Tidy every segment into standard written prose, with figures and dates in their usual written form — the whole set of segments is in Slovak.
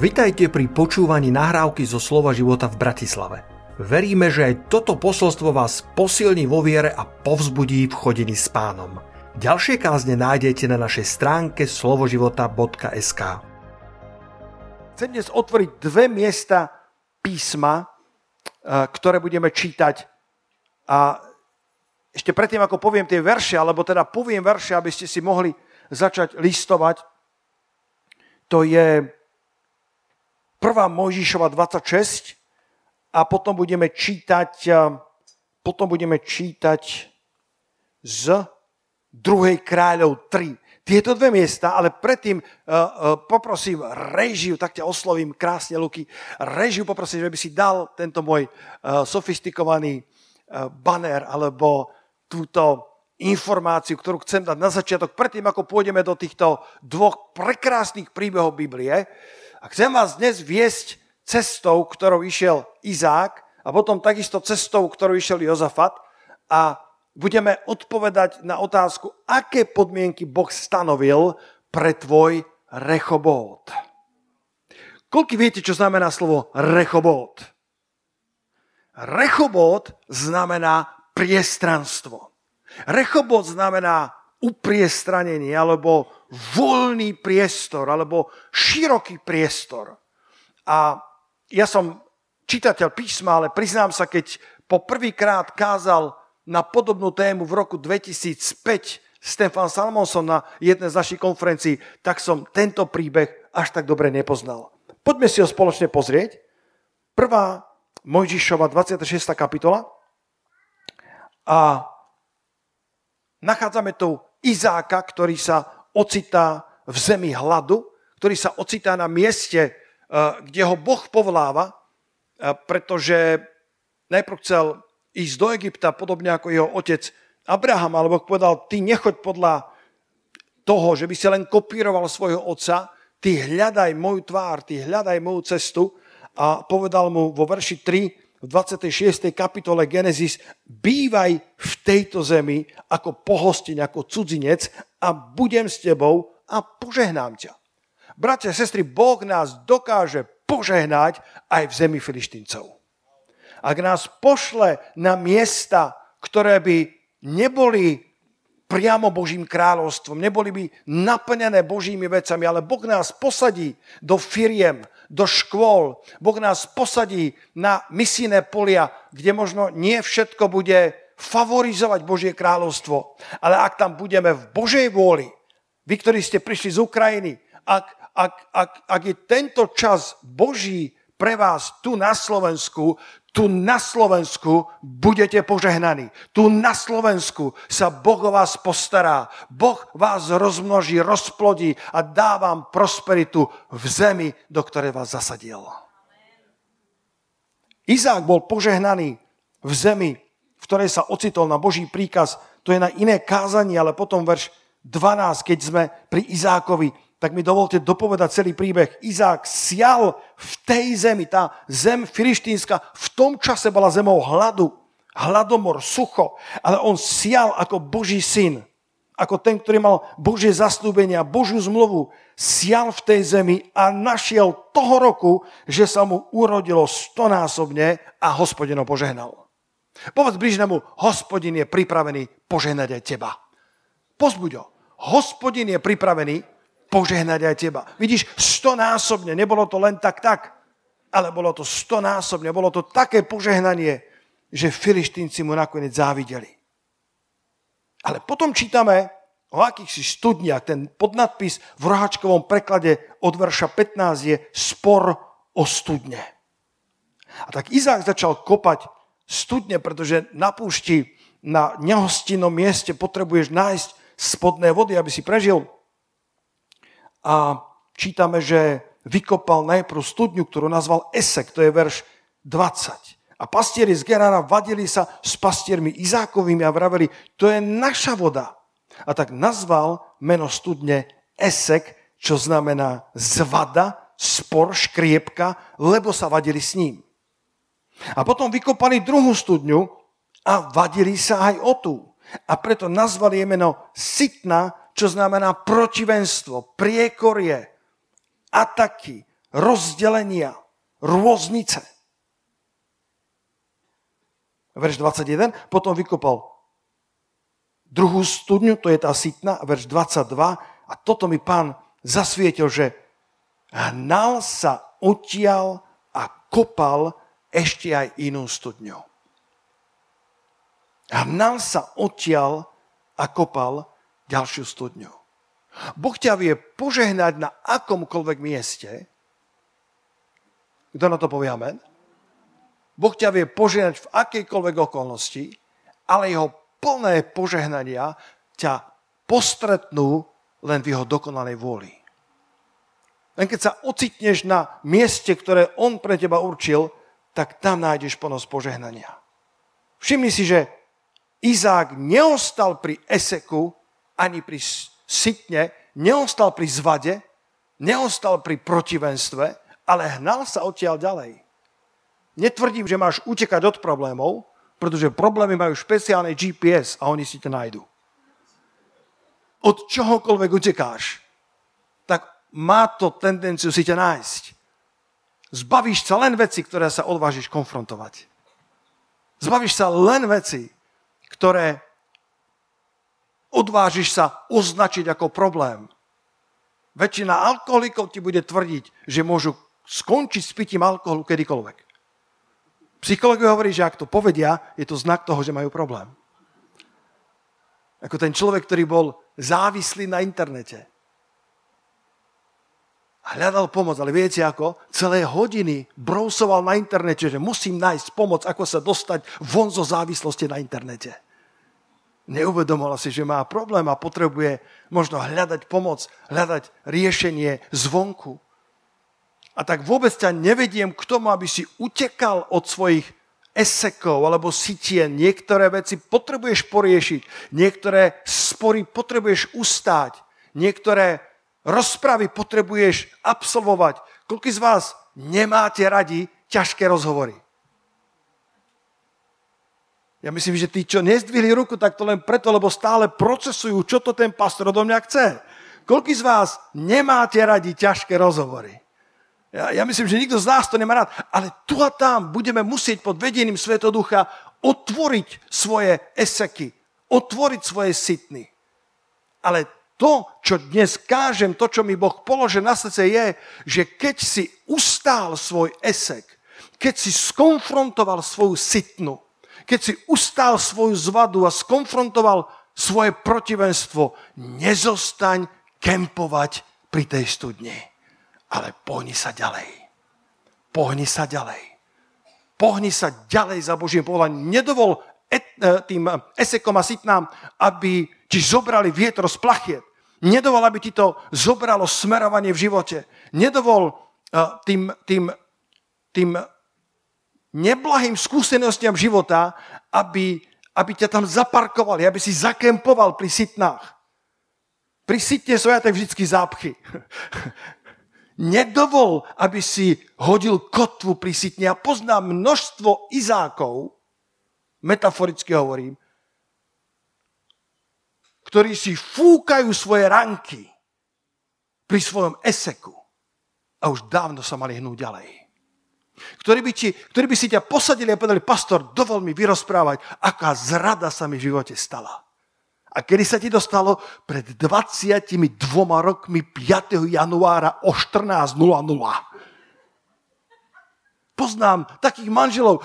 Vitajte pri počúvaní nahrávky zo Slova života v Bratislave. Veríme, že aj toto posolstvo vás posilní vo viere a povzbudí v chodení s Pánom. Ďalšie kázne nájdete na našej stránke slovoživota.sk. Chcem dnes otvoriť dve miesta písma, ktoré budeme čítať. A ešte predtým, ako poviem tie verše, alebo teda poviem verše, aby ste si mohli začať listovať, to je Prvá Mojžišova 26 a potom budeme čítať z druhej kráľov 3. Tieto dve miesta, ale predtým poprosím režiu, tak ťa oslovím krásne, Luky. Režiu poprosím, že by si dal tento môj sofistikovaný banner alebo túto informáciu, ktorú chcem dať na začiatok, predtým ako pôjdeme do týchto dvoch prekrásnych príbehov Biblie. A chcem vás dnes viesť cestou, ktorou išiel Izák a potom takisto cestou, ktorou išiel Jozafat a budeme odpovedať na otázku, aké podmienky Boh stanovil pre tvoj Rechobót. Koľko viete, čo znamená slovo Rechobót? Rechobót znamená priestranstvo. Rechobót znamená upriestranenie alebo voľný priestor, alebo široký priestor. A ja som čitateľ písma, ale priznám sa, keď po prvýkrát kázal na podobnú tému v roku 2005 Stefan Salmonson na jednej z našich konferencií, tak som tento príbeh až tak dobre nepoznal. Poďme si ho spoločne pozrieť. Prvá Mojžišova 26. kapitola a nachádzame tu Izáka, ktorý sa ocitá v zemi hladu, ktorý sa ocitá na mieste, kde ho Boh povoláva, pretože najprv chcel ísť do Egypta, podobne ako jeho otec Abraham, ale Boh povedal, ty nechoď podľa toho, že by si len kopíroval svojho otca, ty hľadaj moju tvár, ty hľadaj moju cestu a povedal mu vo verši 3, v 26. kapitole Genesis, bývaj v tejto zemi ako pohostin, ako cudzinec a budem s tebou a požehnám ťa. Bratia a sestry, Boh nás dokáže požehnať aj v zemi Filištíncov. Ak nás pošle na miesta, ktoré by neboli priamo Božím kráľovstvom, neboli by naplnené Božími vecami, ale Boh nás posadí do firiem, do škôl. Boh nás posadí na misijné polia, kde možno nie všetko bude favorizovať Božie kráľovstvo. Ale ak tam budeme v Božej vôli, vy, ktorí ste prišli z Ukrajiny, ak je tento čas Boží pre vás tu na Slovensku budete požehnaní. Tu na Slovensku sa Boh o vás postará. Boh vás rozmnoží, rozplodí a dá vám prosperitu v zemi, do ktorej vás zasadil. Izák bol požehnaný v zemi, v ktorej sa ocitol na Boží príkaz. To je na iné kázanie, ale potom verš 12, keď sme pri Izákovi, tak mi dovolte dopovedať celý príbeh. Izák sial v tej zemi, tá zem filištínska, v tom čase bola zemou hladu, hladomor, sucho, ale on sial ako Boží syn, ako ten, ktorý mal Božie zasľúbenia, Božiu zmluvu, sial v tej zemi a našiel toho roku, že sa mu urodilo 100-násobne a Hospodin ho požehnal. Povedz blížnemu, Hospodin je pripravený požehnať aj teba. Pozbuď ho, Hospodin je pripravený požehnať aj teba. Vidíš, 100-násobne, nebolo to len tak, ale bolo to 100-násobne, bolo to také požehnanie, že Filištínci mu nakoniec závideli. Ale potom čítame o akýchsi studniach, ten podnadpis v rohačkovom preklade od verša 15 je spor o studne. A tak Izák začal kopať studne, pretože na púšti, na nehostinnom mieste potrebuješ nájsť spodné vody, aby si prežil. A čítame, že vykopal najprv studňu, ktorú nazval Esek, to je verš 20. A pastieri z Gerana vadili sa s pastiermi Izákovými a vraveli, to je naša voda. A tak nazval meno studne Esek, čo znamená zvada, spor, škriepka, lebo sa vadili s ním. A potom vykopali druhú studňu a vadili sa aj o tú. A preto nazvali jej meno Sitna, čo znamená protivenstvo, priekorie, ataky, rozdelenia, rôznice. Verš 21, potom vykopal druhú studňu, to je tá sitna, verš 22, a toto mi Pán zasvietil, že hnal sa odtiaľ a kopal ešte aj inú studňu. Hnal sa odtiaľ a kopal ďalšiu studňu. Boh ťa vie požehnať na akomkoľvek mieste. Kto na to povie amen? Boh ťa vie požehnať v akejkoľvek okolnosti, ale jeho plné požehnania ťa postretnú len v jeho dokonalej vôli. Len keď sa ocitneš na mieste, ktoré on pre teba určil, tak tam nájdeš plnosť požehnania. Všimni si, že Izák neostal pri Eseku ani pri sitne, neostal pri zvade, neostal pri protivenstve, ale hnal sa odtiaľ ďalej. Netvrdím, že máš utekať od problémov, pretože problémy majú špeciálne GPS a oni si to nájdu. Od čohokoľvek utekáš, tak má to tendenciu si ťa nájsť. Zbavíš sa len veci, ktoré sa odvážiš konfrontovať. Zbavíš sa len veci, ktoré odvážiš sa označiť ako problém. Väčšina alkoholikov ti bude tvrdiť, že môžu skončiť s pitím alkoholu kedykoľvek. Psychológovia hovorí, že ak to povedia, je to znak toho, že majú problém. Ako ten človek, ktorý bol závislý na internete. A hľadal pomoc, ale viete ako? Celé hodiny brousoval na internete, že musím nájsť pomoc, ako sa dostať von zo závislosti na internete. Neuvedomoval si, že má problém a potrebuje možno hľadať pomoc, hľadať riešenie zvonku. A tak vôbec ťa nevediem k tomu, aby si utekal od svojich esekov alebo sitien. Niektoré veci potrebuješ poriešiť, niektoré spory potrebuješ ustáť, niektoré rozpravy potrebuješ absolvovať. Koľko z vás nemáte radi ťažké rozhovory? Ja myslím, že tí, čo nezdvihli ruku, tak to len preto, lebo stále procesujú, čo to ten pastor do mňa chce. Koľko z vás nemáte radi ťažké rozhovory? Ja myslím, že nikto z nás to nemá rád, ale tu a tam budeme musieť pod vedením Svätého Ducha otvoriť svoje eseky, otvoriť svoje sitny. Ale to, čo dnes kážem, to, čo mi Boh položil na srdce, je, že keď si ustál svoj esek, keď si skonfrontoval svoju sitnu, keď si ustál svoju zvadu a skonfrontoval svoje protivenstvo, nezostaň kempovať pri tej studni. Ale pohni sa ďalej. Pohni sa ďalej. Pohni sa ďalej za Božím povolaním. Nedovol tým esekom a sitnám, aby ti zobrali vietor z plachiet. Nedovol, aby ti to zobralo smerovanie v živote. Nedovol tým neblahým skúsenostiam života, aby ťa tam zaparkovali, aby si zakempoval pri sitnách. Pri sitne sú ja tak vždycky zápchy. Nedovol, aby si hodil kotvu pri sitne. Ja poznám množstvo Izákov, metaforicky hovorím, ktorí si fúkajú svoje ranky pri svojom eseku a už dávno sa mali hnúť ďalej. Ktorí by si ťa posadili a povedali, pastor, dovol mi vyrozprávať, aká zrada sa mi v živote stala. A kedy sa ti dostalo? Pred 22 rokmi 5. januára o 14.00. Poznám takých manželov,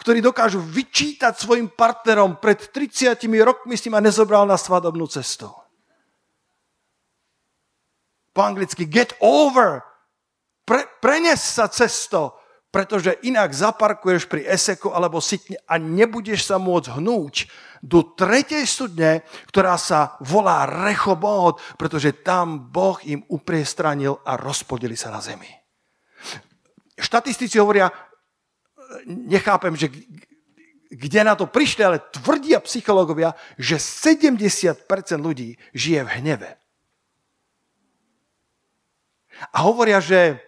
ktorí dokážu vyčítať svojim partnerom, pred 30 rokmi si ma nezobral na svadobnú cestu. Po anglicky get over. Prenes sa cesto, pretože inak zaparkuješ pri eseku alebo sitne a nebudeš sa môcť hnúť do tretej studne, ktorá sa volá Rechobót, pretože tam Boh im upriestranil a rozpodili sa na zemi. Štatistici hovoria, nechápem, že kde na to prišli, ale tvrdia psychológovia, že 70% ľudí žije v hneve. A hovoria, že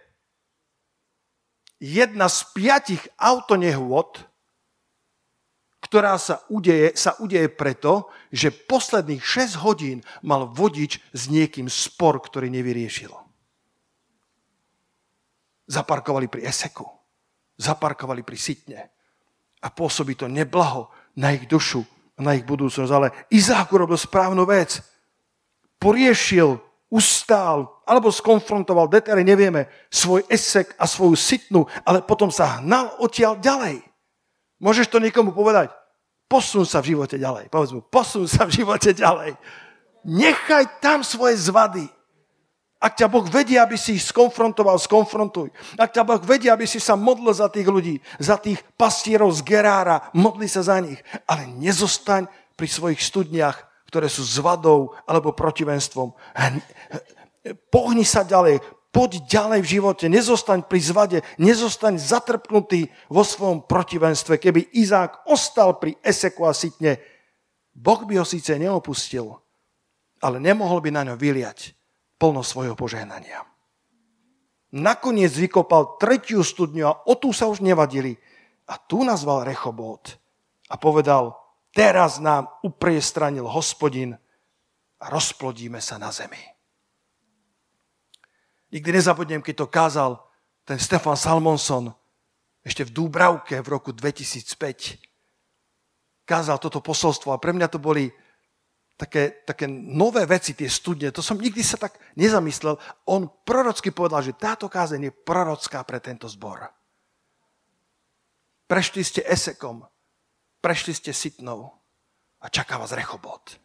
jedna z 5 autonehôd, ktorá sa udeje preto, že posledných 6 hodín mal vodič s niekým spor, ktorý nevyriešil. Zaparkovali pri Eseku. Zaparkovali pri Sitne. A pôsobí to neblaho na ich dušu a na ich budúcnosť. Ale Izák urobil správnu vec. Poriešil, ustál, alebo skonfrontoval, detaily nevieme, svoj Esek a svoju Sitnu, ale potom sa hnal odtiaľ ďalej. Môžeš to niekomu povedať? Posun sa v živote ďalej. Povedz mu, posun sa v živote ďalej. Nechaj tam svoje zvady. Ak ťa Boh vedie, aby si ich skonfrontoval, skonfrontuj. Ak ťa Boh vedie, aby si sa modlil za tých ľudí, za tých pastierov z Gerára, modli sa za nich. Ale nezostaň pri svojich studniach, ktoré sú zvadou alebo protivenstvom. Pohni sa ďalej, poď ďalej v živote, nezostaň pri zvade, nezostaň zatrpnutý vo svojom protivenstve. Keby Izák ostal pri Eseku a Sitne, Boh by ho síce neopustil, ale nemohol by na ňo vyliať plno svojho požehnania. Nakoniec vykopal tretiu studňu a o tú sa už nevadili. A tu nazval Rechobót a povedal, teraz nám upriestranil Hospodin a rozplodíme sa na zemi. Nikdy nezabudnem, keď to kázal ten Stefan Salmonson ešte v Dúbravke v roku 2005. Kázal toto posolstvo a pre mňa to boli Také nové veci, tie studne, to som nikdy sa tak nezamyslel. On prorocky povedal, že táto kázeň je prorocká pre tento zbor. Prešli ste Esekom, prešli ste Sitnou a čaká vás Rechobót.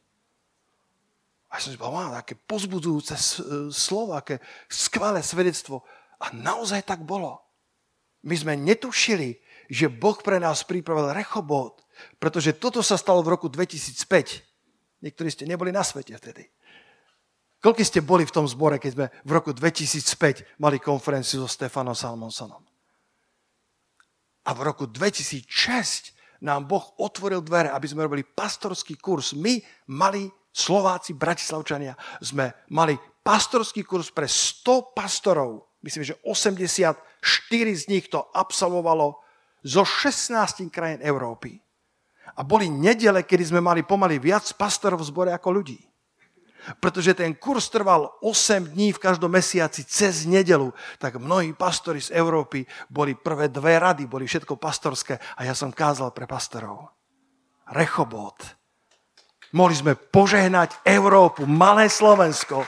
A som si povedal, aké pozbudzujúce slovo, aké skvelé svedectvo. A naozaj tak bolo. My sme netušili, že Boh pre nás pripravil Rechobót, pretože toto sa stalo v roku 2005. Niektorí ste neboli na svete vtedy. Koľko ste boli v tom zbore, keď sme v roku 2005 mali konferenciu so Stefanom Salmonsonom? A v roku 2006 nám Boh otvoril dvere, aby sme robili pastorský kurz. My, mali Slováci, Bratislavčania, sme mali pastorský kurz pre 100 pastorov. Myslím, že 84 z nich to absolvovalo zo 16 krajín Európy. A boli nedele, kedy sme mali pomaly viac pastorov v zbore ako ľudí. Pretože ten kurz trval 8 dní v každom mesiaci cez nedelu, tak mnohí pastori z Európy boli prvé dve rady, boli všetko pastorské a ja som kázal pre pastorov. Rechobót. Mohli sme požehnať Európu, malé Slovensko.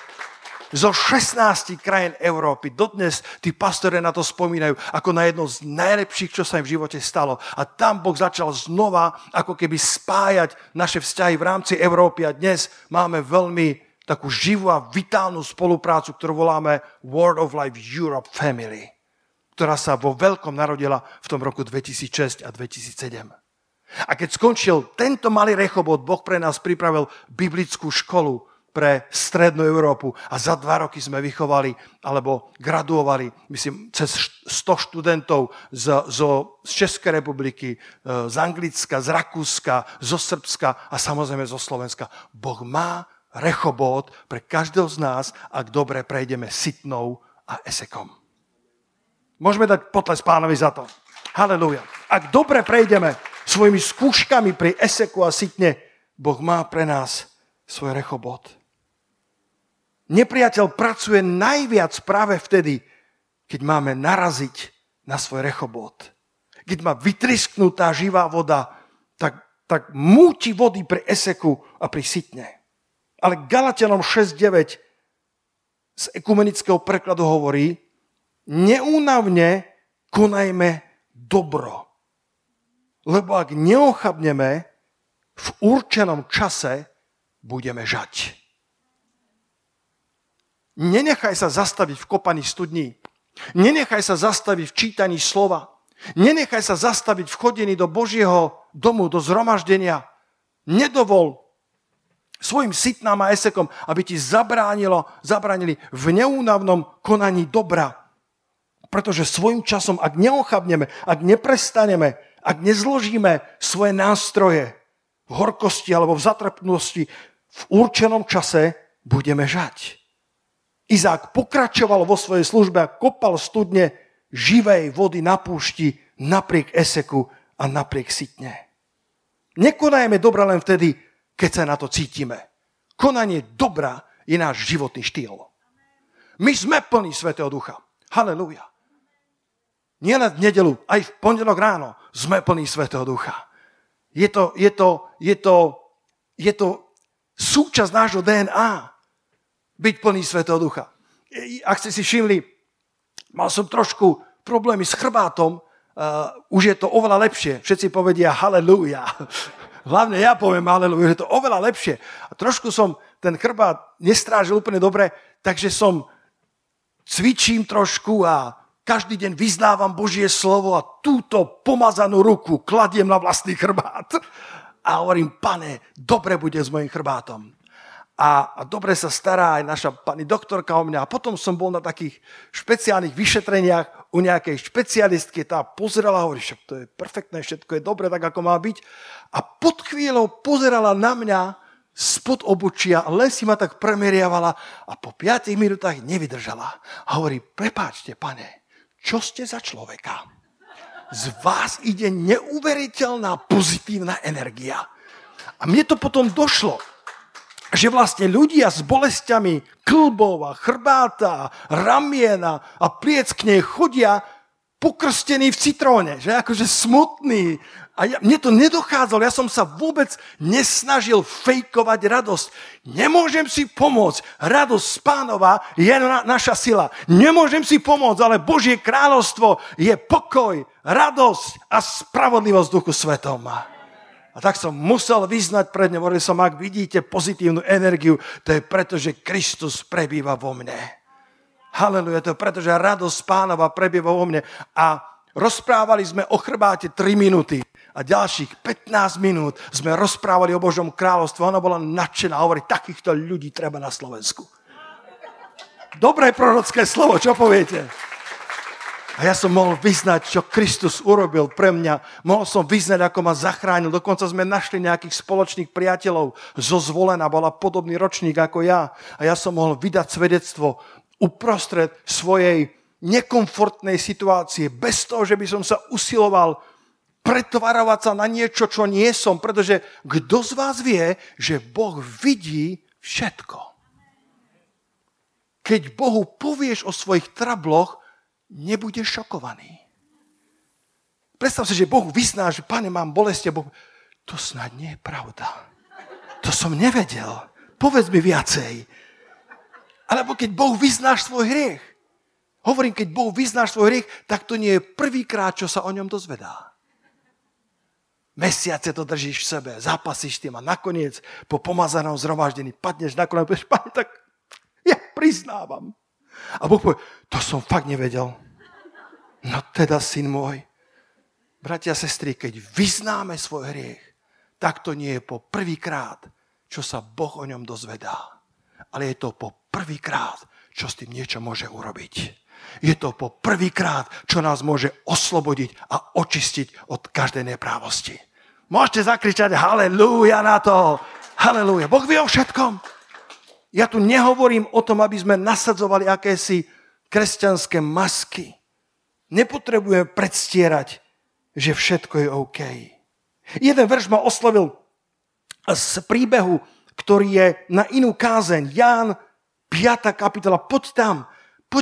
Zo 16 krajín Európy. Dodnes tí pastori na to spomínajú ako na jedno z najlepších, čo sa im v živote stalo. A tam Boh začal znova ako keby spájať naše vzťahy v rámci Európy a dnes máme veľmi takú živú a vitálnu spoluprácu, ktorú voláme World of Life Europe Family, ktorá sa vo veľkom narodila v tom roku 2006 a 2007. A keď skončil tento malý Rechobót, Boh pre nás pripravil biblickú školu pre Strednú Európu a za 2 roky sme vychovali alebo graduovali, myslím, cez 100 študentov z Českej republiky, z Anglicka, z Rakúska, zo Srbska a samozrejme zo Slovenska. Boh má Rechobót pre každého z nás, ak dobre prejdeme Sitnou a Esekom. Môžeme dať potles Pánovi za to. Halelúja. Ak dobre prejdeme svojimi skúškami pri Eseku a Sitne, Boh má pre nás svoj Rechobót. Nepriateľ pracuje najviac práve vtedy, keď máme naraziť na svoj Rechobót. Keď má vytrisknutá živá voda, tak múti vody pri Eseku a pri Sitne. Ale Galatianom 6.9 z ekumenického prekladu hovorí, neúnavne konajme dobro. Lebo ak neochabneme, v určenom čase budeme žať. Nenechaj sa zastaviť v kopaní studní. Nenechaj sa zastaviť v čítaní slova. Nenechaj sa zastaviť v chodení do Božieho domu, do zhromaždenia. Nedovol svojim Sitnám a Esekom, aby ti zabránili v neúnavnom konaní dobra. Pretože svojim časom, ak neochabneme, ak neprestaneme, ak nezložíme svoje nástroje v horkosti alebo v zatrpnulosti, v určenom čase budeme žať. Izák pokračoval vo svojej službe a kopal studne živej vody na púšti napriek Eseku a napriek Sitne. Nekonajme dobra len vtedy, keď sa na to cítime. Konanie dobra je náš životný štýl. My sme plní Svätého Ducha. Halelúja. Nielen v nedeľu, aj v pondelok ráno sme plní Svätého Ducha. Je to súčasť nášho DNA byť plný Svätého Ducha. Ak ste si všimli, mal som trošku problémy s chrbátom, už je to oveľa lepšie. Všetci povedia halelúja. Hlavne ja poviem halelúja, je to oveľa lepšie. A trošku som ten chrbát nestrážil úplne dobre, takže som cvičím trošku a každý deň vyznávam Božie slovo a túto pomazanú ruku kladiem na vlastný chrbát. A hovorím, Pane, dobre bude s mojím chrbátom. A dobre sa stará aj naša pani doktorka o mňa. A potom som bol na takých špeciálnych vyšetreniach u nejakej špecialistky. Tá pozerala a hovorí, že to je perfektné, všetko je dobre, tak ako má byť. A pod chvíľou pozerala na mňa spod obočia, len si ma tak premeriavala a po 5 minútach nevydržala. A hovorí, prepáčte, Pane, čo ste za človeka? Z vás ide neuveriteľná pozitívna energia. A mne to potom došlo, že vlastne ľudia s bolestiami klbov a chrbáta, ramiena a pliec k nej chodia pokrstení v citróne, že akože smutný. A mne to nedochádzalo, ja som sa vôbec nesnažil fejkovať radosť. Nemôžem si pomôcť, radosť Pánova je naša sila. Nemôžem si pomôcť, ale Božie kráľovstvo je pokoj, radosť a spravodlivosť Duchu Svätom. A tak som musel vyznať pred ňom, hovoril som, ak vidíte pozitívnu energiu, to je preto, že Kristus prebýva vo mne. Haleluja, to je preto, že radosť Pánova prebýva vo mne. A rozprávali sme o chrbáte 3 minúty. A ďalších 15 minút sme rozprávali o Božom kráľovstve. Ona bola nadšená. Hovorí, takýchto ľudí treba na Slovensku. Dobré prorocké slovo, čo poviete? A ja som mohol vyznať, čo Kristus urobil pre mňa. Mohol som vyznať, ako ma zachránil. Dokonca sme našli nejakých spoločných priateľov zo Zvolena. Bola podobný ročník ako ja. A ja som mohol vydať svedectvo uprostred svojej nekomfortnej situácie. Bez toho, že by som sa usiloval pretvarovať sa na niečo, čo nie som, pretože kto z vás vie, že Boh vidí všetko. Keď Bohu povieš o svojich trabloch, nebudeš šokovaný. Predstav si, že Bohu vyznáš, že Pane, mám bolesti, Boh, to snad nie je pravda. To som nevedel. Povedz mi viacej. Alebo keď Bohu vyznáš svoj hriech. Hovorím, keď Bohu vyznáš svoj hriech, tak to nie je prvýkrát, čo sa o ňom dozvedá. Mesiace to držíš v sebe, zápasíš tým a nakoniec po pomazanom zhromaždení padneš na kolena, povieš, Pane, tak ja priznávam. A Boh povie, to som fakt nevedel. No teda, syn môj, bratia a sestry, keď vyznáme svoj hriech, tak to nie je po prvýkrát, čo sa Boh o ňom dozvedá. Ale je to po prvýkrát, čo s tým niečo môže urobiť. Je to po prvýkrát, čo nás môže oslobodiť a očistiť od každej neprávosti. Môžete zakričať halelúja na to. Halelúja. Boh vie o všetkom. Ja tu nehovorím o tom, aby sme nasadzovali akési kresťanské masky. Nepotrebujeme predstierať, že všetko je OK. Jeden verš ma oslovil z príbehu, ktorý je na inú kázeň. Ján 5. kapitola. Poď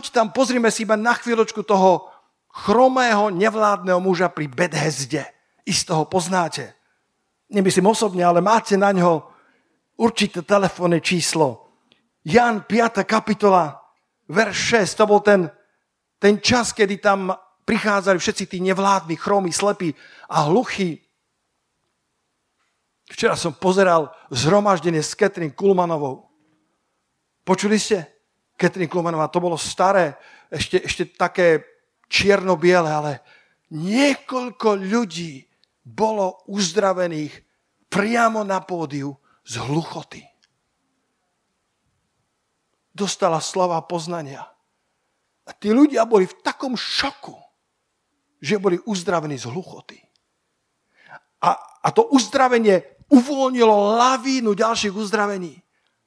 tam, pozrime si iba na chvíľočku toho chromého nevládneho muža pri Bethesde. Isto ho poznáte. Nemyslím osobne, ale máte na ňo určité telefónne číslo. Ján 5. kapitola, verš 6. To bol ten čas, kedy tam prichádzali všetci tí nevládni, chromy, slepí a hluchí. Včera som pozeral zhromaždenie s Kathryn Kuhlmanovou. Počuli ste? Kathryn Kuhlmanová, to bolo staré, ešte také čierno-biele, ale niekoľko ľudí bolo uzdravených priamo na pódiu z hluchoty. Dostala slova poznania. A tí ľudia boli v takom šoku, že boli uzdravení z hluchoty. A to uzdravenie uvoľnilo lavínu ďalších uzdravení.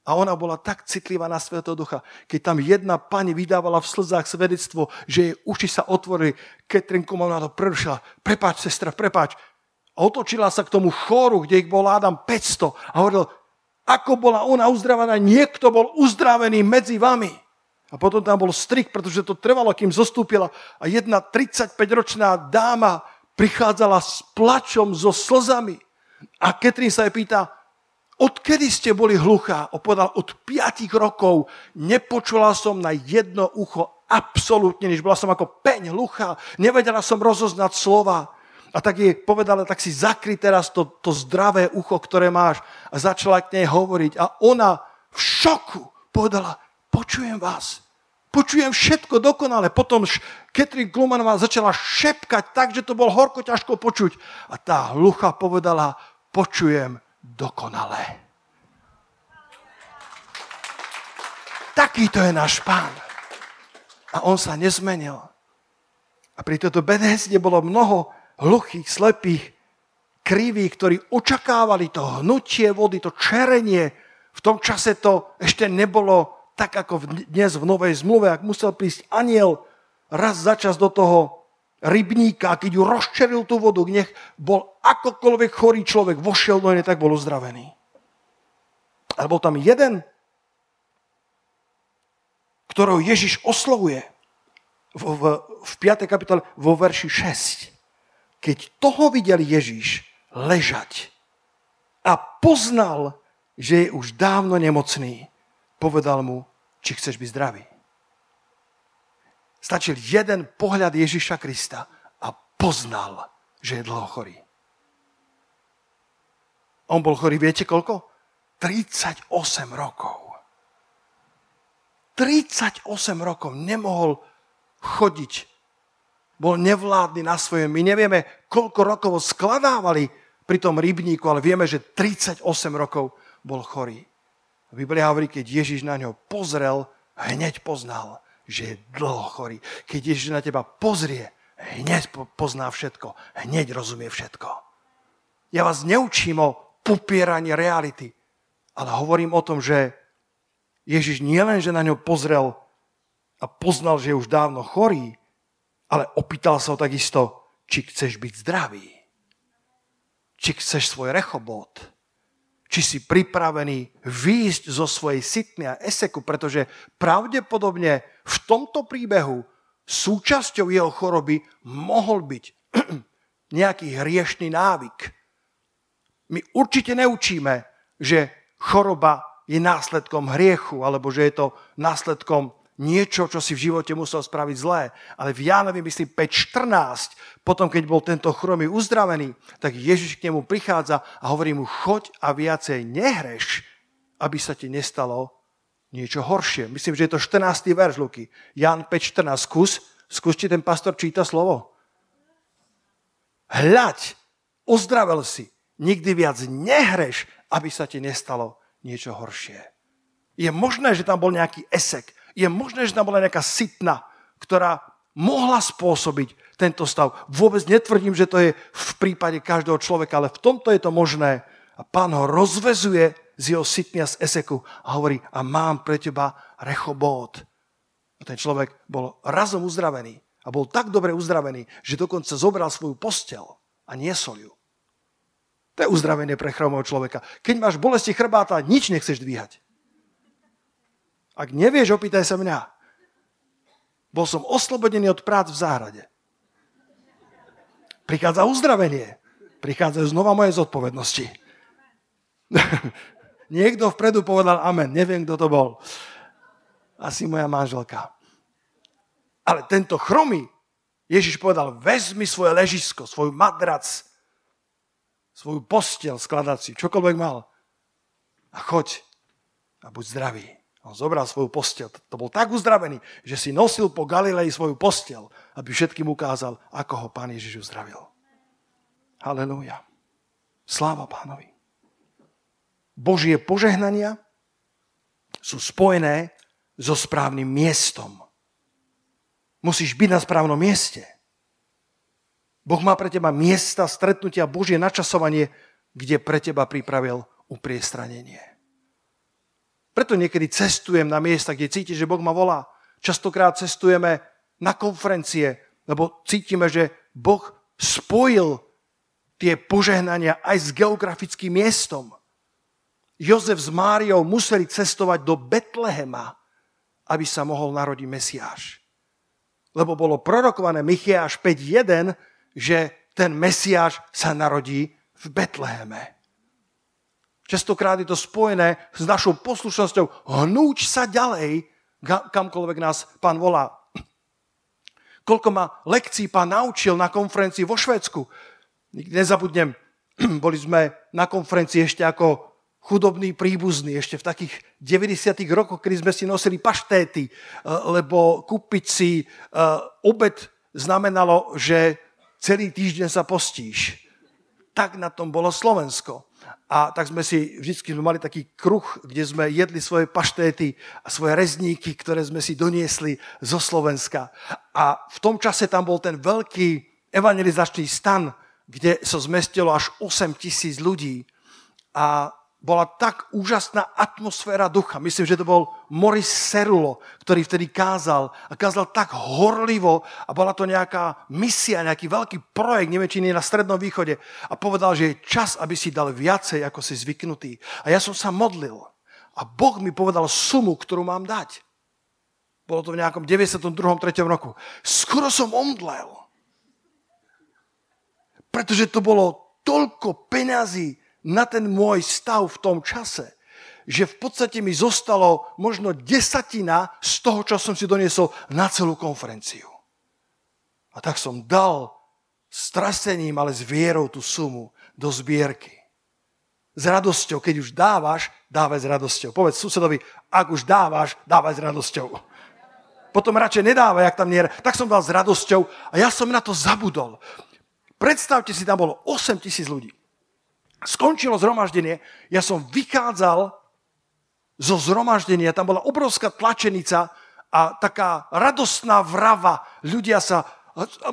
A ona bola tak citlivá na Svätého Ducha, keď tam jedna pani vydávala v slzách svedectvo, že jej uši sa otvorili. Kathryn Kuhlmanová to prerušila. Prepáč, sestra, prepáč. A otočila sa k tomu chóru, kde ich bol hádam 500. A hovoril, ako bola ona uzdravená, niekto bol uzdravený medzi vami. A potom tam bol strik, pretože to trvalo, kým zostúpila. A jedna 35-ročná dáma prichádzala s plačom, so slzami. A Kathryn sa jej pýta, odkedy ste boli hluchá? Opovedal, od 5 rokov nepočula som na jedno ucho absolútne nič. Bola som ako peň hluchá, nevedela som rozoznať slova. A tak jej povedala, tak si zakry teraz to zdravé ucho, ktoré máš. A začala k nej hovoriť. A ona v šoku povedala, počujem vás. Počujem všetko dokonale. Potom Kathryn Kuhlmanová začala šepkať tak, že to bol horko ťažko počuť. A tá hlucha povedala, počujem dokonale. Takýto je náš Pán. A on sa nezmenil. A pri tejto Betesde bolo mnoho hluchých, slepých, krivých, ktorí očakávali to hnutie vody, to čerenie. V tom čase to ešte nebolo tak ako dnes v Novej zmluve, ak musel prísť anjel raz za čas do toho rybníka, keď ju rozčeril tú vodu, nech bol akokoľvek chorý človek, vošiel do nej, tak bol uzdravený. Ale bol tam jeden, ktorého Ježiš oslovuje v 5. kapitole vo verši 6. Keď toho videl Ježiš ležať a poznal, že je už dávno nemocný, povedal mu, či chceš byť zdravý. Stačil jeden pohľad Ježiša Krista a poznal, že je dlho chorý. On bol chorý, viete koľko? 38 rokov. 38 rokov nemohol chodiť. Bol nevládny na svojom. My nevieme, koľko rokov skladávali pri tom rybníku, ale vieme, že 38 rokov bol chorý. Biblia hovorí, keď Ježiš na ňo pozrel, hneď poznal, že je dlho chorý. Keď Ježiš na teba pozrie, hneď pozná všetko, hneď rozumie všetko. Ja vás neučím o popieraní reality, ale hovorím o tom, že Ježiš nielen, že na ňo pozrel a poznal, že je už dávno chorý, ale opýtal sa ho takisto, či chceš byť zdravý, či chceš svoj Rechobót, či si pripravený výjsť zo svojej sitny a eseku, pretože pravdepodobne v tomto príbehu súčasťou jeho choroby mohol byť nejaký hriešný návyk. My určite neučíme, že choroba je následkom hriechu, alebo že je to následkom niečo, čo si v živote musel spraviť zlé. Ale v Jánovi, myslím, 5.14, potom, keď bol tento chromy uzdravený, tak Ježiš k nemu prichádza a hovorí mu, choď a viacej nehreš, aby sa ti nestalo niečo horšie. Myslím, že je to 14. verš, Luky. Ján 5.14, skúste, ten pastor číta slovo. Hľaď, ozdravel si, nikdy viac nehreš, aby sa ti nestalo niečo horšie. Je možné, že tam bol nejaký esek, je možné, že tam bola nejaká sitna, ktorá mohla spôsobiť tento stav. Vôbec netvrdím, že to je v prípade každého človeka, ale v tomto je to možné. A Pán ho rozvezuje z jeho sitny a z eseku a hovorí, a mám pre teba Rechobót. A ten človek bol razom uzdravený a bol tak dobre uzdravený, že dokonca zobral svoju posteľ a niesol ju. To je uzdravenie pre chromého človeka. Keď máš bolesti chrbáta, nič nechceš dvíhať. Ak nevieš, opýtaj sa mňa. Bol som oslobodený od prác v záhrade. Prichádza uzdravenie. Prichádzajú znova moje zodpovednosti. Niekto vpredu povedal amen. Neviem, kto to bol. Asi moja manželka. Ale tento chromý Ježiš povedal, vezmi svoje ležisko, svoj madrac, svoju posteľ skladací, čokoľvek mal. A choď a buď zdravý. On zobral svoju posteľ. To bol tak uzdravený, že si nosil po Galilei svoju posteľ, aby všetkým ukázal, ako ho Pán Ježiš uzdravil. Halelúja. Sláva Pánovi. Božie požehnania sú spojené so správnym miestom. Musíš byť na správnom mieste. Boh má pre teba miesta, stretnutia, Božie načasovanie, kde pre teba pripravil upriestranenie. Preto niekedy cestujem na miesta, kde cítim, že Boh ma volá. Častokrát cestujeme na konferencie, lebo cítime, že Boh spojil tie požehnania aj s geografickým miestom. Jozef s Máriou museli cestovať do Betlehema, aby sa mohol narodiť Mesiáš. Lebo bolo prorokované Micheáš 5.1, že ten Mesiáš sa narodí v Betleheme. Častokrát je to spojené s našou poslušnosťou. Hnúč sa ďalej, kamkoľvek nás Pán volá. Koľko ma lekcií Pán naučil na konferencii vo Švédsku. Nikdy nezabudnem, boli sme na konferencii ešte ako chudobní príbuzní, ešte v takých 90. rokoch, kedy sme si nosili paštéty, lebo kúpiť si obed znamenalo, že celý týždeň sa postíš. Tak na tom bolo Slovensko. A tak sme si vždycky mali taký kruh, kde sme jedli svoje paštéty a svoje rezníky, ktoré sme si doniesli zo Slovenska. A v tom čase tam bol ten veľký evangelizačný stan, kde sa zmestilo až 8 000 ľudí. A bola tak úžasná atmosféra ducha. Myslím, že to bol Maurice Cerullo, ktorý vtedy kázal. A kázal tak horlivo. A bola to nejaká misia, nejaký veľký projekt, neviem, či nie na Strednom východe. A povedal, že je čas, aby si dal viacej, ako si zvyknutý. A ja som sa modlil. A Boh mi povedal sumu, ktorú mám dať. Bolo to v nejakom 92. 3. roku. Skoro som omdlel. Pretože to bolo toľko peňazí na ten môj stav v tom čase, že v podstate mi zostalo možno 10% z toho, čo som si doniesol na celú konferenciu. A tak som dal s trasením, ale s vierou tú sumu do zbierky. S radosťou, keď už dávaš, dávaj s radosťou. Povedz susedovi, ak už dávaš, dávaj s radosťou. Potom radšej nedávaj, ak tam nie. Tak som dal s radosťou a ja som na to zabudol. Predstavte si, tam bolo 8 000 ľudí. Skončilo zhromaždenie, ja som vychádzal zo zhromaždenia, tam bola obrovská tlačenica a taká radostná vrava. Ľudia sa,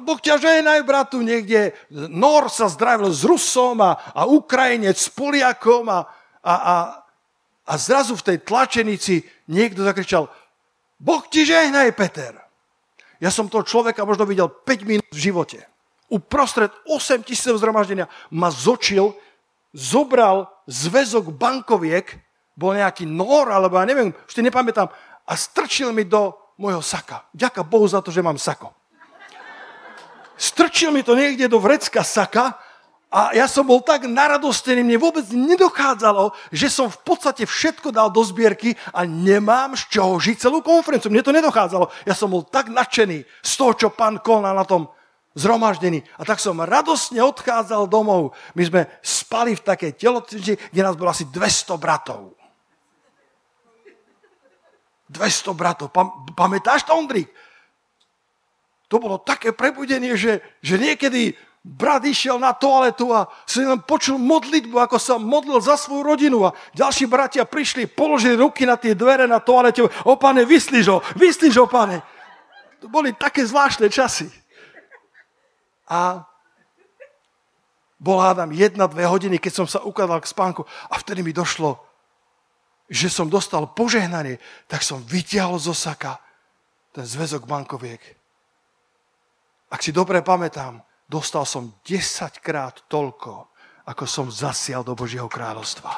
Boh ťa ženaj, bratu, niekde. Nór sa zdravil s Rusom a Ukrajinec s Poliakom a zrazu v tej tlačenici niekto zakričal, Boh ti žehnaj, Peter. Ja som toho človeka možno videl 5 minút v živote. Uprostred 8 000 zhromaždenia ma zočil, zobral zväzok bankoviek, bol nejaký Nór, alebo ja neviem, už ti nepamätám, a strčil mi do môjho saka. Ďaká Bohu za to, že mám sako. Strčil mi to niekde do vrecka saka a ja som bol tak naradostený, mne vôbec nedochádzalo, že som v podstate všetko dal do zbierky a nemám z čoho žiť celú konferenciu. Mne to nedochádzalo. Ja som bol tak nadšený z toho, čo Pán koná na tom zhromaždený. A tak som radosne odchádzal domov. My sme spali v takej telocvični, kde nás bolo asi 200 bratov. 200 bratov. Pamätáš to, Ondrík? To bolo také prebudenie, že niekedy brat išiel na toaletu a si len počul modlitbu, ako sa modlil za svoju rodinu. A ďalší bratia prišli, položili ruky na tie dvere na toalete. O, Pane, vyslíš ho, Pane. To boli také zvláštne časy. A bola tam 1-2 hodiny, keď som sa ukladal k spánku a vtedy mi došlo, že som dostal požehnanie, tak som vytiahol zo saka ten zväzok bankoviek. Ak si dobre pamätám, dostal som 10-krát toľko, ako som zasial do Božieho kráľovstva.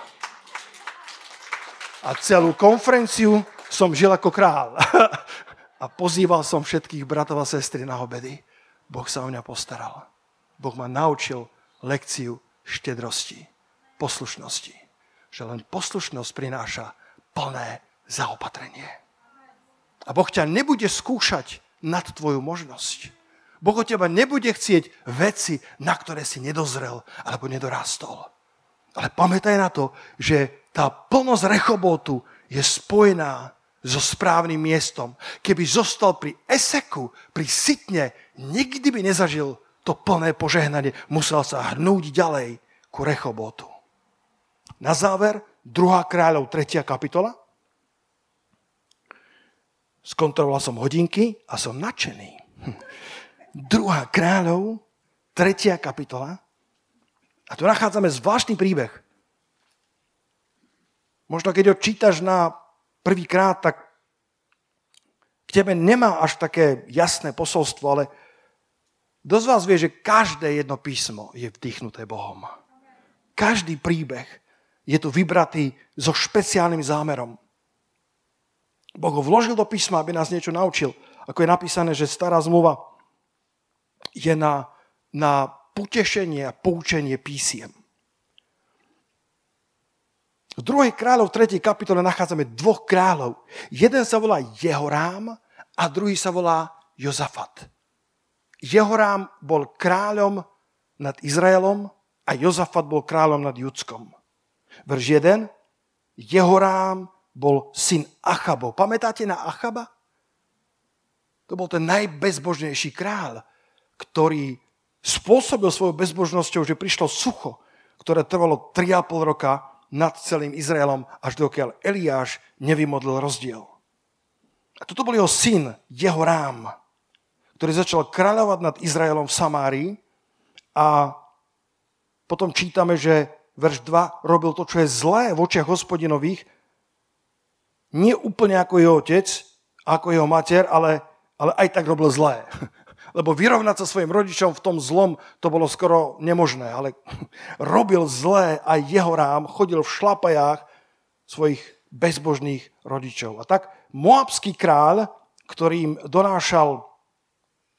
A celú konferenciu som žil ako kráľ. A pozýval som všetkých bratov a sestry na obedy. Boh sa o mňa postaral. Boh ma naučil lekciu štedrosti, poslušnosti. Že len poslušnosť prináša plné zaopatrenie. A Boh ťa nebude skúšať nad tvoju možnosť. Boh od teba nebude chcieť veci, na ktoré si nedozrel alebo nedorastol. Ale pamätaj na to, že tá plnosť Rechobótu je spojená so správnym miestom. Keby zostal pri Eseku, pri Sitne, nikdy by nezažil to plné požehnanie. Musel sa hnúť ďalej ku Rechobótu. Na záver, 2. kráľov, 3. kapitola. Skontroloval som hodinky a som nadšený. 2. kráľov, 3. kapitola. A tu nachádzame zvláštny príbeh. Možno keď ho čítaš na prvýkrát, tak k tebe nemá až také jasné posolstvo, ale dosť vás vie, že každé jedno písmo je vdýchnuté Bohom. Každý príbeh je tu vybratý so špeciálnym zámerom. Boh ho vložil do písma, aby nás niečo naučil. Ako je napísané, že stará zmluva je na potešenie a poučenie písiem. V 2. kráľov 3. kapitole nachádzame dvoch kráľov. Jeden sa volá Jehorám a druhý sa volá Jozafat. Jehorám bol kráľom nad Izraelom a Jozafat bol kráľom nad Judskom. Verš 1. Jehorám bol syn Achabov. Pamätáte na Achaba? To bol ten najbezbožnejší kráľ, ktorý spôsobil svojou bezbožnosťou, že prišlo sucho, ktoré trvalo 3,5 roka nad celým Izraelom, až dokiaľ Eliáš nevymodlil rozdiel. A toto bol jeho syn, Jehorám, ktorý začal kráľovať nad Izraelom v Samárii a potom čítame, že verš 2 robil to, čo je zlé v očiach hospodinových, nie úplne ako jeho otec, ako jeho mater, ale aj tak robil zlé. Lebo vyrovnať sa svojim rodičom v tom zlom, to bolo skoro nemožné. Ale robil zlé a Jehorám chodil v šlapajách svojich bezbožných rodičov. A tak moabský kráľ, ktorým donášal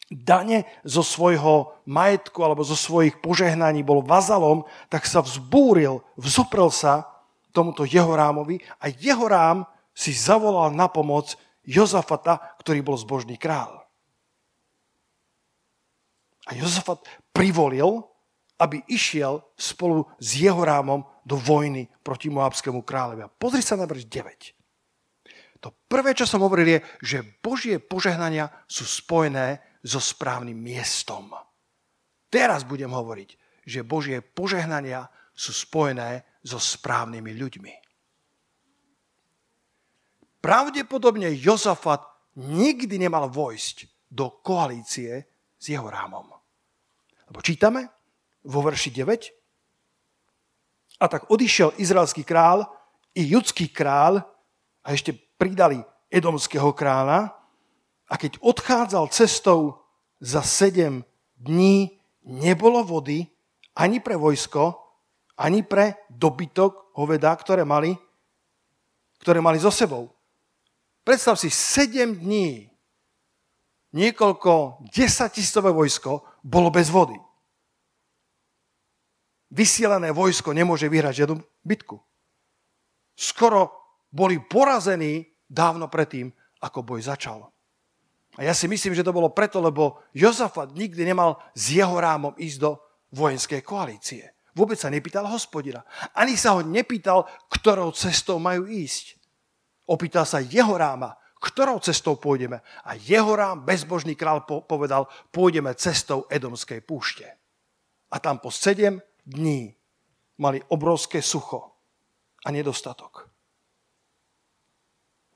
dane zo svojho majetku alebo zo svojich požehnaní, bol vazalom, tak sa vzbúril, vzoprel sa tomuto Jehorámovi a Jehorám si zavolal na pomoc Jozafata, ktorý bol zbožný kráľ. A Jozafat privolil, aby išiel spolu s Jehorámom do vojny proti moabskému kráľovi. A pozri sa na verš 9. To prvé, čo som hovoril, je, že Božie požehnania sú spojené so správnym miestom. Teraz budem hovoriť, že Božie požehnania sú spojené so správnymi ľuďmi. Pravdepodobne Jozafat nikdy nemal vojsť do koalície s Jehorámom. Lebo čítame vo verši 9. A tak odišiel izraelský král i judský král a ešte pridali edomského kráľa a keď odchádzal cestou za 7 dní nebolo vody ani pre vojsko, ani pre dobytok hoveda, ktoré mali so sebou. Predstav si, 7 dní niekoľko desaťtisícové vojsko bolo bez vody. Vysielané vojsko nemôže vyhrať žiadnu bitku. Skoro boli porazení dávno predtým, ako boj začal. A ja si myslím, že to bolo preto, lebo Jozafat nikdy nemal s Jehorámom ísť do vojenskej koalície. Vôbec sa nepýtal hospodina. Ani sa ho nepýtal, ktorou cestou majú ísť. Opýtal sa Jehoráma, ktorou cestou pôjdeme. A Jehorám, bezbožný kráľ, povedal, pôjdeme cestou Edomskej púšte. A tam po 7 dní mali obrovské sucho a nedostatok.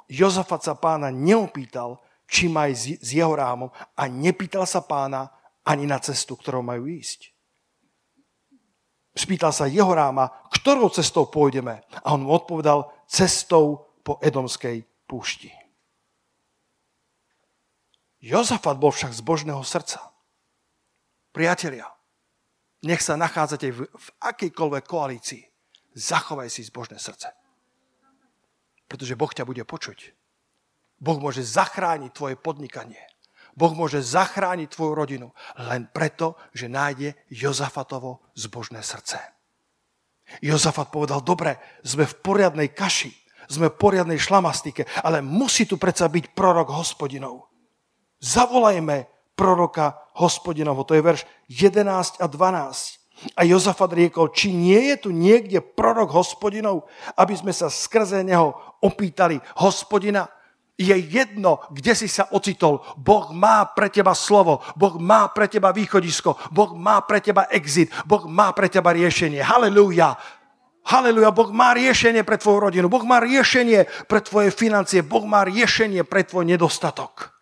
Jozafat sa pána neopýtal, či má ísť s Jehorámom a nepýtal sa pána ani na cestu, ktorou majú ísť. Spýtal sa Jehoráma, ktorou cestou pôjdeme. A on mu odpovedal, cestou po Edomskej púšti. Jozafat bol však zbožného srdca. Priatelia, nech sa nachádzate v akejkoľvek koalícii. Zachovaj si zbožné srdce. Pretože Boh ťa bude počuť. Boh môže zachrániť tvoje podnikanie. Boh môže zachrániť tvoju rodinu. Len preto, že nájde Jozafatovo zbožné srdce. Jozafat povedal, dobre, sme v poriadnej kaši. Sme v poriadnej šlamastike. Ale musí tu predsa byť prorok hospodinov. Zavolajme proroka hospodinovo. To je verš 11 a 12. A Jozafat riekol, či nie je tu niekde prorok hospodinov, aby sme sa skrze neho opýtali. Hospodina, je jedno, kde si sa ocitol. Boh má pre teba slovo. Boh má pre teba východisko. Boh má pre teba exit. Boh má pre teba riešenie. Halelúja. Halelúja, Boh má riešenie pre tvoju rodinu. Boh má riešenie pre tvoje financie. Boh má riešenie pre tvoj nedostatok.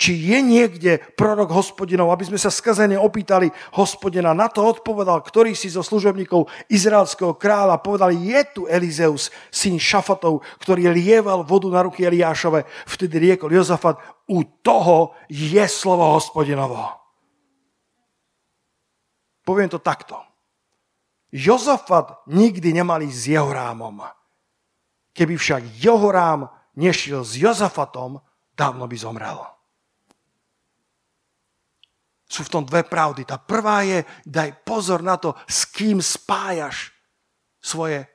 Či je niekde prorok hospodinov, aby sme sa skazene opýtali hospodina. Na to odpovedal, ktorý si zo služobníkov izraelského kráľa povedal, je tu Elizeus, syn Šafatov, ktorý lieval vodu na ruky Eliášove. Vtedy riekol Jozafat, u toho je slovo hospodinovo. Poviem to takto. Jozafat nikdy nemal ísť s Jehorámom. Keby však Jehorám nešiel s Jozafatom, dávno by zomrel. Sú v tom dve pravdy. Tá prvá je, daj pozor na to, s kým spájaš svoj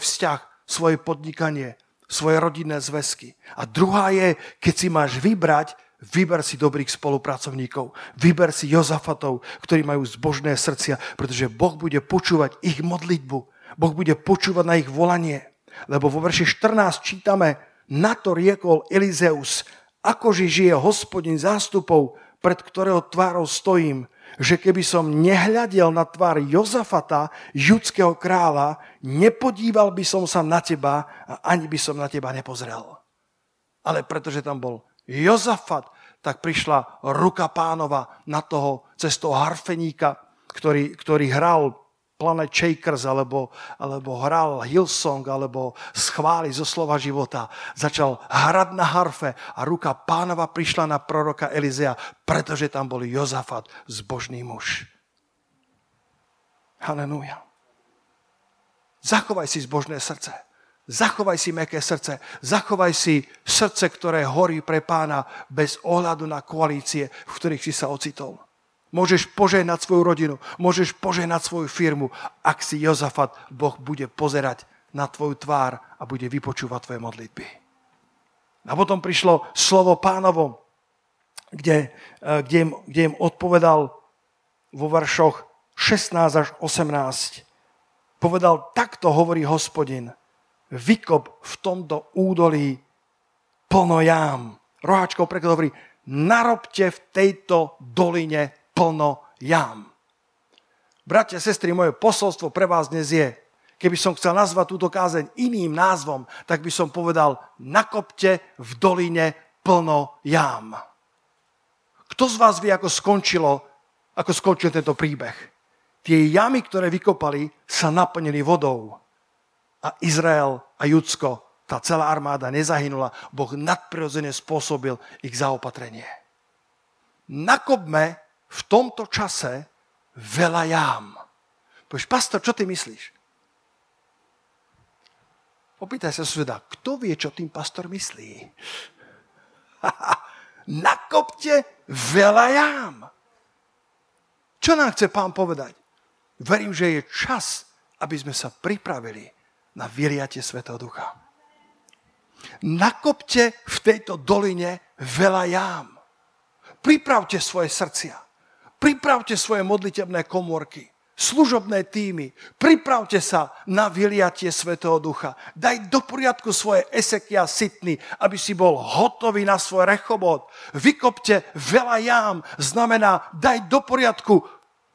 vzťah, svoje podnikanie, svoje rodinné zväzky. A druhá je, keď si máš vybrať, vyber si dobrých spolupracovníkov. Vyber si Jozafatov, ktorí majú zbožné srdcia, pretože Boh bude počúvať ich modlitbu. Boh bude počúvať na ich volanie. Lebo vo verši 14 čítame, na to riekol Elizeus, akože žije Hospodin zástupov, pred ktorého tvárou stojím, že keby som nehľadiel na tvár Jozafata, judského kráľa, nepodíval by som sa na teba a ani by som na teba nepozrel. Ale pretože tam bol Jozafat, tak prišla ruka Pánova na toho cestou harfeníka, ktorý hral Planet Shakers, alebo hral Hillsong, alebo schváli zo Slova života. Začal hrať na harfe a ruka Pánova prišla na proroka Elizea, pretože tam bol Jozafat, zbožný muž. Halelúja. Zachovaj si zbožné srdce. Zachovaj si mäkké srdce. Zachovaj si srdce, ktoré horí pre Pána bez ohľadu na koalície, v ktorých si sa ocitol. Môžeš požehnať svoju rodinu, môžeš požehnať svoju firmu. Ak si Jozafat, Boh bude pozerať na tvoju tvár a bude vypočúvať tvoje modlitby. A potom prišlo slovo Pánovo, kde im odpovedal vo veršoch 16 až 18. Povedal, takto hovorí Hospodin, vykop v tomto údolí plno jám. Roháčkov preklad hovorí, narobte v tejto doline plno jám. Bratia, sestry, moje posolstvo pre vás dnes je, keby som chcel nazvať túto kázeň iným názvom, tak by som povedal, nakopte v doline plno jám. Kto z vás vie, ako skončil tento príbeh? Tie jamy, ktoré vykopali, sa naplnili vodou. A Izrael a Judsko, tá celá armáda nezahynula. Boh nadprirodzene spôsobil ich zaopatrenie. Nakopme v tomto čase veľa jám. Povieš, pastor, čo ty myslíš? Opýtaj sa suseda, kto vie, čo tým pastor myslí? Nakopte veľa jám. Čo nám chce Pán povedať? Verím, že je čas, aby sme sa pripravili na vyliatie Svätého Ducha. Nakopte v tejto doline veľa jám. Pripravte svoje srdcia. Pripravte svoje modlitebné komórky, služobné týmy. Pripravte sa na vyliatie Svätého Ducha. Daj do poriadku svoje eseky a sitny, aby si bol hotový na svoj Rechobót. Vykopte veľa jám. Znamená, daj do poriadku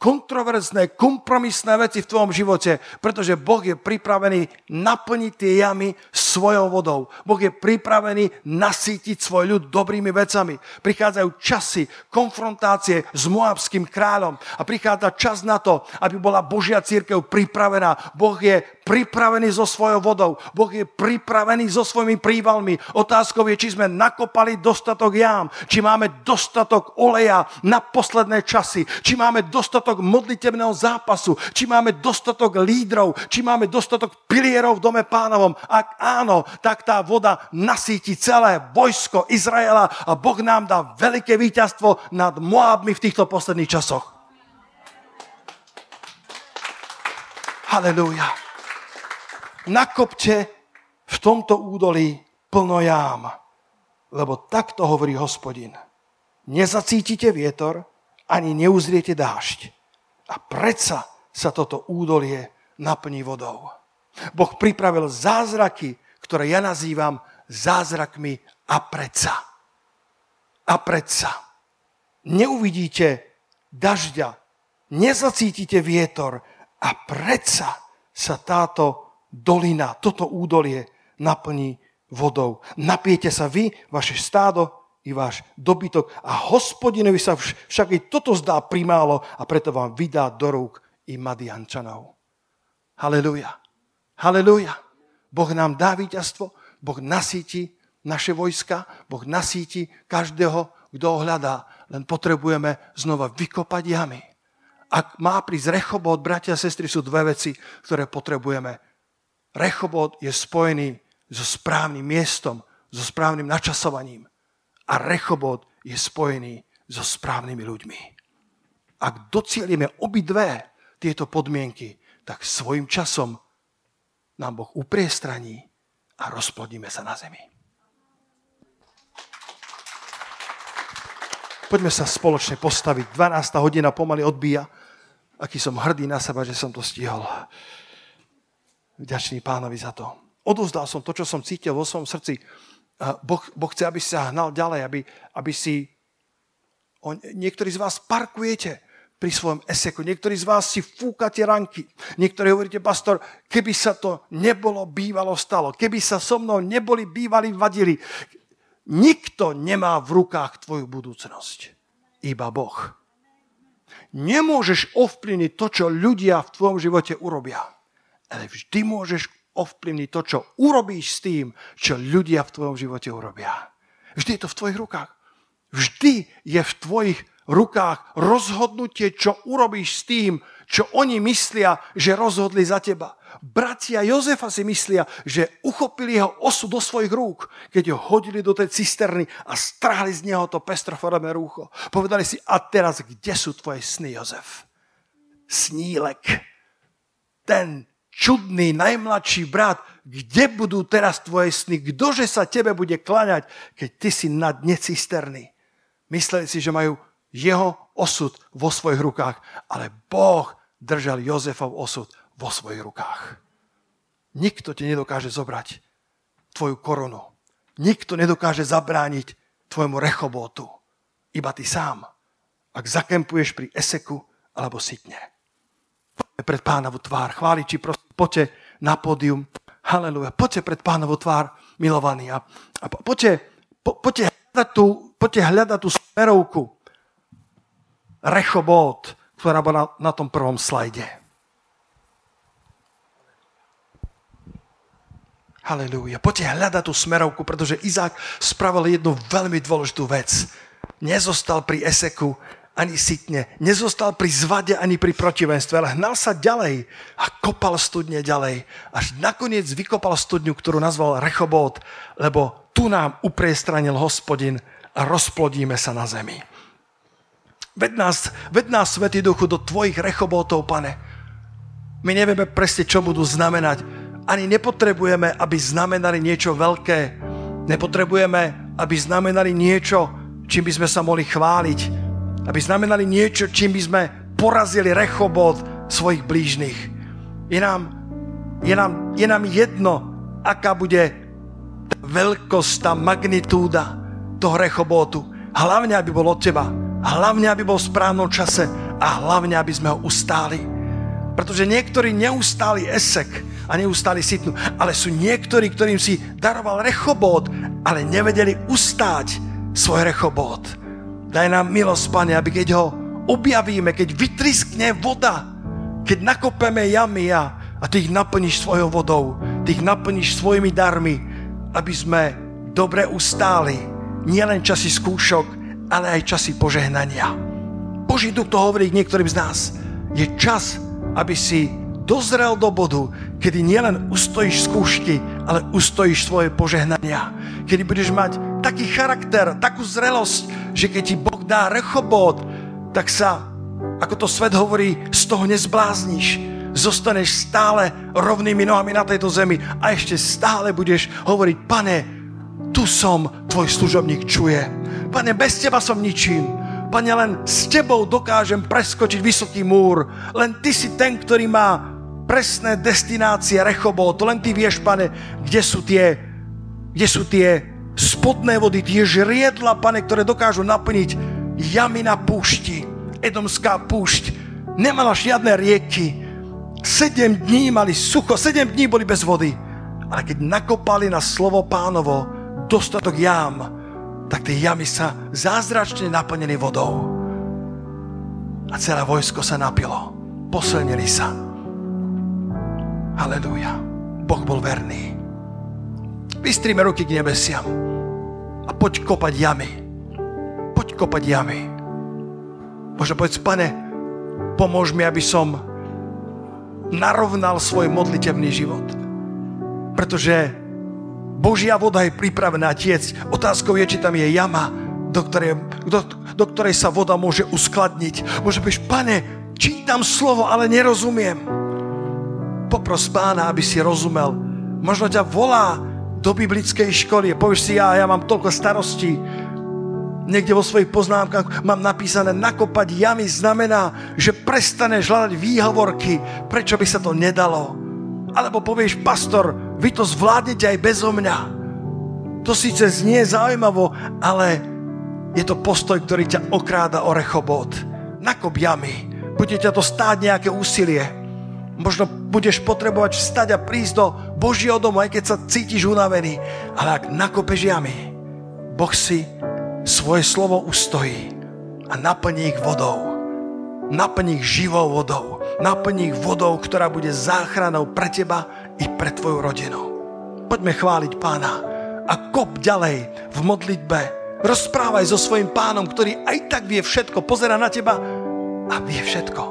kontroverzné, kompromisné veci v tvojom živote, pretože Boh je pripravený naplniť tie jamy svojou vodou. Boh je pripravený nasýtiť svoj ľud dobrými vecami. Prichádzajú časy konfrontácie s moabským kráľom a prichádza čas na to, aby bola Božia cirkev pripravená. Boh je pripravený so svojou vodou. Boh je pripravený so svojimi prívalmi. Otázkou je, či sme nakopali dostatok jám, či máme dostatok oleja na posledné časy, či máme dostatok modlitebného zápasu, či máme dostatok lídrov, či máme dostatok pilierov v dome Pánovom. Ak áno, tak tá voda nasýti celé vojsko Izraela a Boh nám dá veľké víťazstvo nad Moábmi v týchto posledných časoch. Halelúja. Nakopte v tomto údolí plno jám, lebo takto hovorí Hospodin. Nezacítite vietor, ani neuzriete dážď. A predsa sa toto údolie naplní vodou. Boh pripravil zázraky, ktoré ja nazývam zázrakmi a predsa. A predsa. Neuvidíte dažďa, nezacítite vietor a predsa sa táto dolina, toto údolie naplní vodou. Napijete sa vy, vaše stádo, i váš dobytok a Hospodinovi sa však i toto zdá primálo a preto vám vydá do rúk i Madiančanov. Halelúja. Halelúja. Boh nám dá víťazstvo, Boh nasíti naše vojska, Boh nasíti každého, kto ho hľadá. Len potrebujeme znova vykopať jamy. Ak má prísť Rechobót, bratia a sestry, sú dve veci, ktoré potrebujeme. Rechobót je spojený s so správnym miestom, so správnym načasovaním. A Rechobót je spojený so správnymi ľuďmi. Ak docielime obidve tieto podmienky, tak svojím časom nám Boh upriestraní a rozplodíme sa na zemi. Poďme sa spoločne postaviť. 12. hodina pomaly odbíja. Aký som hrdý na seba, že som to stihol. Vďačný Pánovi za to. Odovzdal som to, čo som cítil vo svojom srdci. Boh chce, aby si sa hnal ďalej, aby si... Niektorí z vás parkujete pri svojom eseku. Niektorí z vás si fúkate ranky. Niektorí hovoríte, pastor, keby sa to nebolo bývalo stalo, keby sa so mnou neboli bývali vadili... Nikto nemá v rukách tvoju budúcnosť. Iba Boh. Nemôžeš ovplyvniť to, čo ľudia v tvojom živote urobia. Ale vždy môžeš ovplyvniť to, čo urobíš s tým, čo ľudia v tvojom živote urobia. Vždy je to v tvojich rukách. Vždy je v tvojich rukách rozhodnutie, čo urobíš s tým, čo oni myslia, že rozhodli za teba. Bratia Jozefa si myslia, že uchopili jeho osu do svojich rúk, keď ho hodili do tej cisterny a strhli z neho to pestroformné rúcho. Povedali si, a teraz kde sú tvoje sny, Jozef? Snílek, ten čudný najmladší brat, kde budú teraz tvoje sny? Ktože sa tebe bude kláňať, keď ty si na dne cisterny? Mysleli si, že majú jeho osud vo svojich rukách, ale Boh držal Jozefov osud vo svojich rukách. Nikto ti nedokáže zobrať tvoju korunu. Nikto nedokáže zabrániť tvojmu Rechobótu. Iba ty sám. Ak zakempuješ pri eseku alebo sitne. Poďme pred Pánovu tvár. Chváliči, prosím, poďte na pódium. Halelujá. Poďte pred Pánovu tvár, milovaní. A poďte hľadať tú smerovku Rechobót, ktorá bola na tom prvom slajde. Halelúja. Poďte hľadať tú smerovku, pretože Izák spravil jednu veľmi dôležitú vec. Nezostal pri eseku ani sitne. Nezostal pri zvade ani pri protivenstve, ale hnal sa ďalej a kopal studne ďalej. Až nakoniec vykopal studňu, ktorú nazval Rechobót, lebo tu nám upriestranil Hospodin a rozplodíme sa na zemi. Ved nás Svätý Duchu do tvojich Rechobótov, Pane. My nevieme presne, čo budú znamenať. Ani nepotrebujeme, aby znamenali niečo veľké. Nepotrebujeme, aby znamenali niečo, čím by sme sa mohli chváliť. Aby znamenali niečo, čím by sme porazili Rechobót svojich blížnych. Je nám jedno, aká bude veľkosť, tá magnitúda toho Rechobótu. Hlavne, aby bol od teba. Hlavne, aby bol v správnom čase. A hlavne, aby sme ho ustáli. Pretože niektorí neustáli esek a neustáli sitnú, ale sú niektorí, ktorým si daroval Rechobót, ale nevedeli ustáť svoj Rechobót. Daj nám milosť, Pane, aby keď ho objavíme, keď vytriskne voda, keď nakopeme jamy a Ty ich naplníš svojou vodou, Ty ich naplníš svojimi darmi, aby sme dobre ustáli nielen časy skúšok, ale aj časy požehnania. Boží Duch to hovorí niektorým z nás. Je čas, aby si dozrel do bodu, kedy nielen ustojíš skúšky, ale ustojíš svoje požehnania. Kedy budeš mať taký charakter, takú zrelosť, že keď ti Boh dá Rechobót, tak sa, ako to svet hovorí, z toho nezblázniš. Zostaneš stále rovnými nohami na tejto zemi a ešte stále budeš hovoriť, Pane, tu som, tvoj služobník čuje. Pane, bez teba som ničím. Pane, len s Tebou dokážem preskočiť vysoký múr. Len Ty si ten, ktorý má presné destinácie Rechobótu. Len Ty vieš, Pane, kde sú tie spodné vody, tie žriedla, Pane, ktoré dokážu naplniť jamy na púšti. Edomská púšť nemala žiadne rieky. 7 dní mali sucho, 7 dní boli bez vody. Ale keď nakopali na slovo Pánovo dostatok jám, tak tie jamy sa zázračne naplnili vodou. A celé vojsko sa napilo. Posilnili sa. Halelúja. Boh bol verný. Vystrime ruky k nebesiam a poď kopať jamy. Poď kopať jamy. Možno povedz, Pane, pomôž mi, aby som narovnal svoj modlitebný život. Pretože Božia voda je pripravená tiecť. Otázkou je, či tam je jama, do ktorej sa voda môže uskladniť. Môže byť, Pane, čítam slovo, ale nerozumiem. Popros Pána, aby si rozumel. Možno ťa volá do biblickej školy. Povieš si, ja mám toľko starostí. Niekde vo svojich poznámkach mám napísané, nakopať jamy znamená, že prestaneš hľadať výhovorky, prečo by sa to nedalo. Alebo povieš, pastor, vy to zvládnete aj bezo mňa. To síce znie zaujímavo, ale je to postoj, ktorý ťa okráda o Rechobót. Nakop jamy, bude ťa to stáť nejaké úsilie. Možno budeš potrebovať vstať a prísť do Božieho domu, aj keď sa cítiš unavený. Ale ak nakopeš jamy, Boh si svoje slovo ustojí a naplní ich vodou. Naplní ich živou vodou. Naplní ich vodou, ktorá bude záchranou pre teba i pre tvoju rodinu. Poďme chváliť Pána a kop ďalej v modlitbe. Rozprávaj so svojím Pánom, ktorý aj tak vie všetko, pozerá na teba a vie všetko.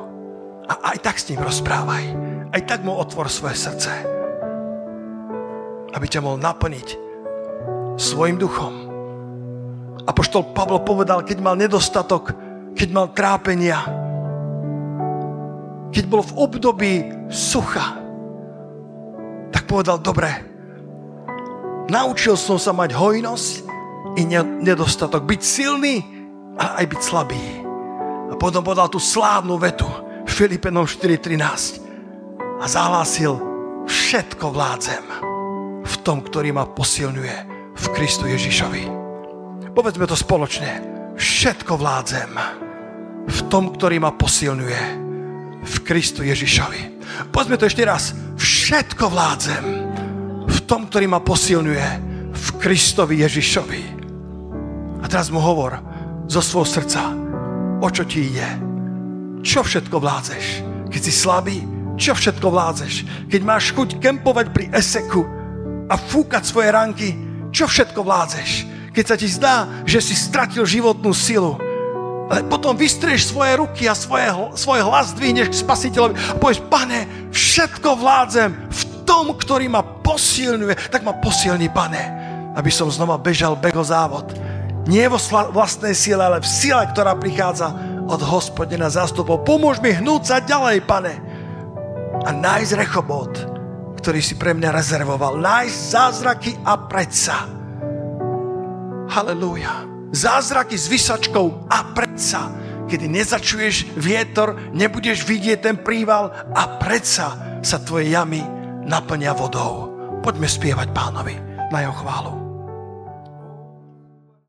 A aj tak s ním rozprávaj. Aj tak mu otvor svoje srdce. Aby ťa mohol naplniť svojim duchom. Apoštol Pavol povedal, keď mal nedostatok, keď mal trápenia, keď bol v období sucha, tak povedal, dobre, naučil som sa mať hojnosť i nedostatok, byť silný, ale aj byť slabý. A potom povedal tú slávnu vetu Filipenom 4.13 a zahlásil, všetko vládzem v tom, ktorý ma posilňuje v Kristu Ježišovi. Povedzme to spoločne. Všetko vládzem v tom, ktorý ma posilňuje v Kristu Ježišovi. Povedzme to ešte raz. Všetko vládzem v tom, ktorý ma posilňuje v Kristovi Ježišovi. A teraz mu hovor zo svojho srdca. O čo ti ide? Čo všetko vládzeš? Keď si slabý, čo všetko vládzeš? Keď máš chuť kempovať pri eseku a fúkať svoje ranky, čo všetko vládzeš? Keď sa ti zdá, že si stratil životnú silu, ale potom vystrieš svoje ruky a svoj hlas dvihneš k Spasiteľovi a povieš, Pane, všetko vládzem v tom, ktorý ma posilňuje, tak ma posilni, Pane, aby som znova bežal behozávod. Nie vo vlastnej sile, ale v sile, ktorá prichádza od Hospodina zástupov. Pomôž mi hnúť sa ďalej, Pane, a nájsť Rechobót, ktorý si pre mňa rezervoval. Nájsť zázraky a predsa. Halelúja. Zázraky s vysačkou a predsa. Kedy nezačuješ vietor, nebudeš vidieť ten príval a predsa sa tvoje jamy naplnia vodou. Poďme spievať Pánovi na jeho chválu.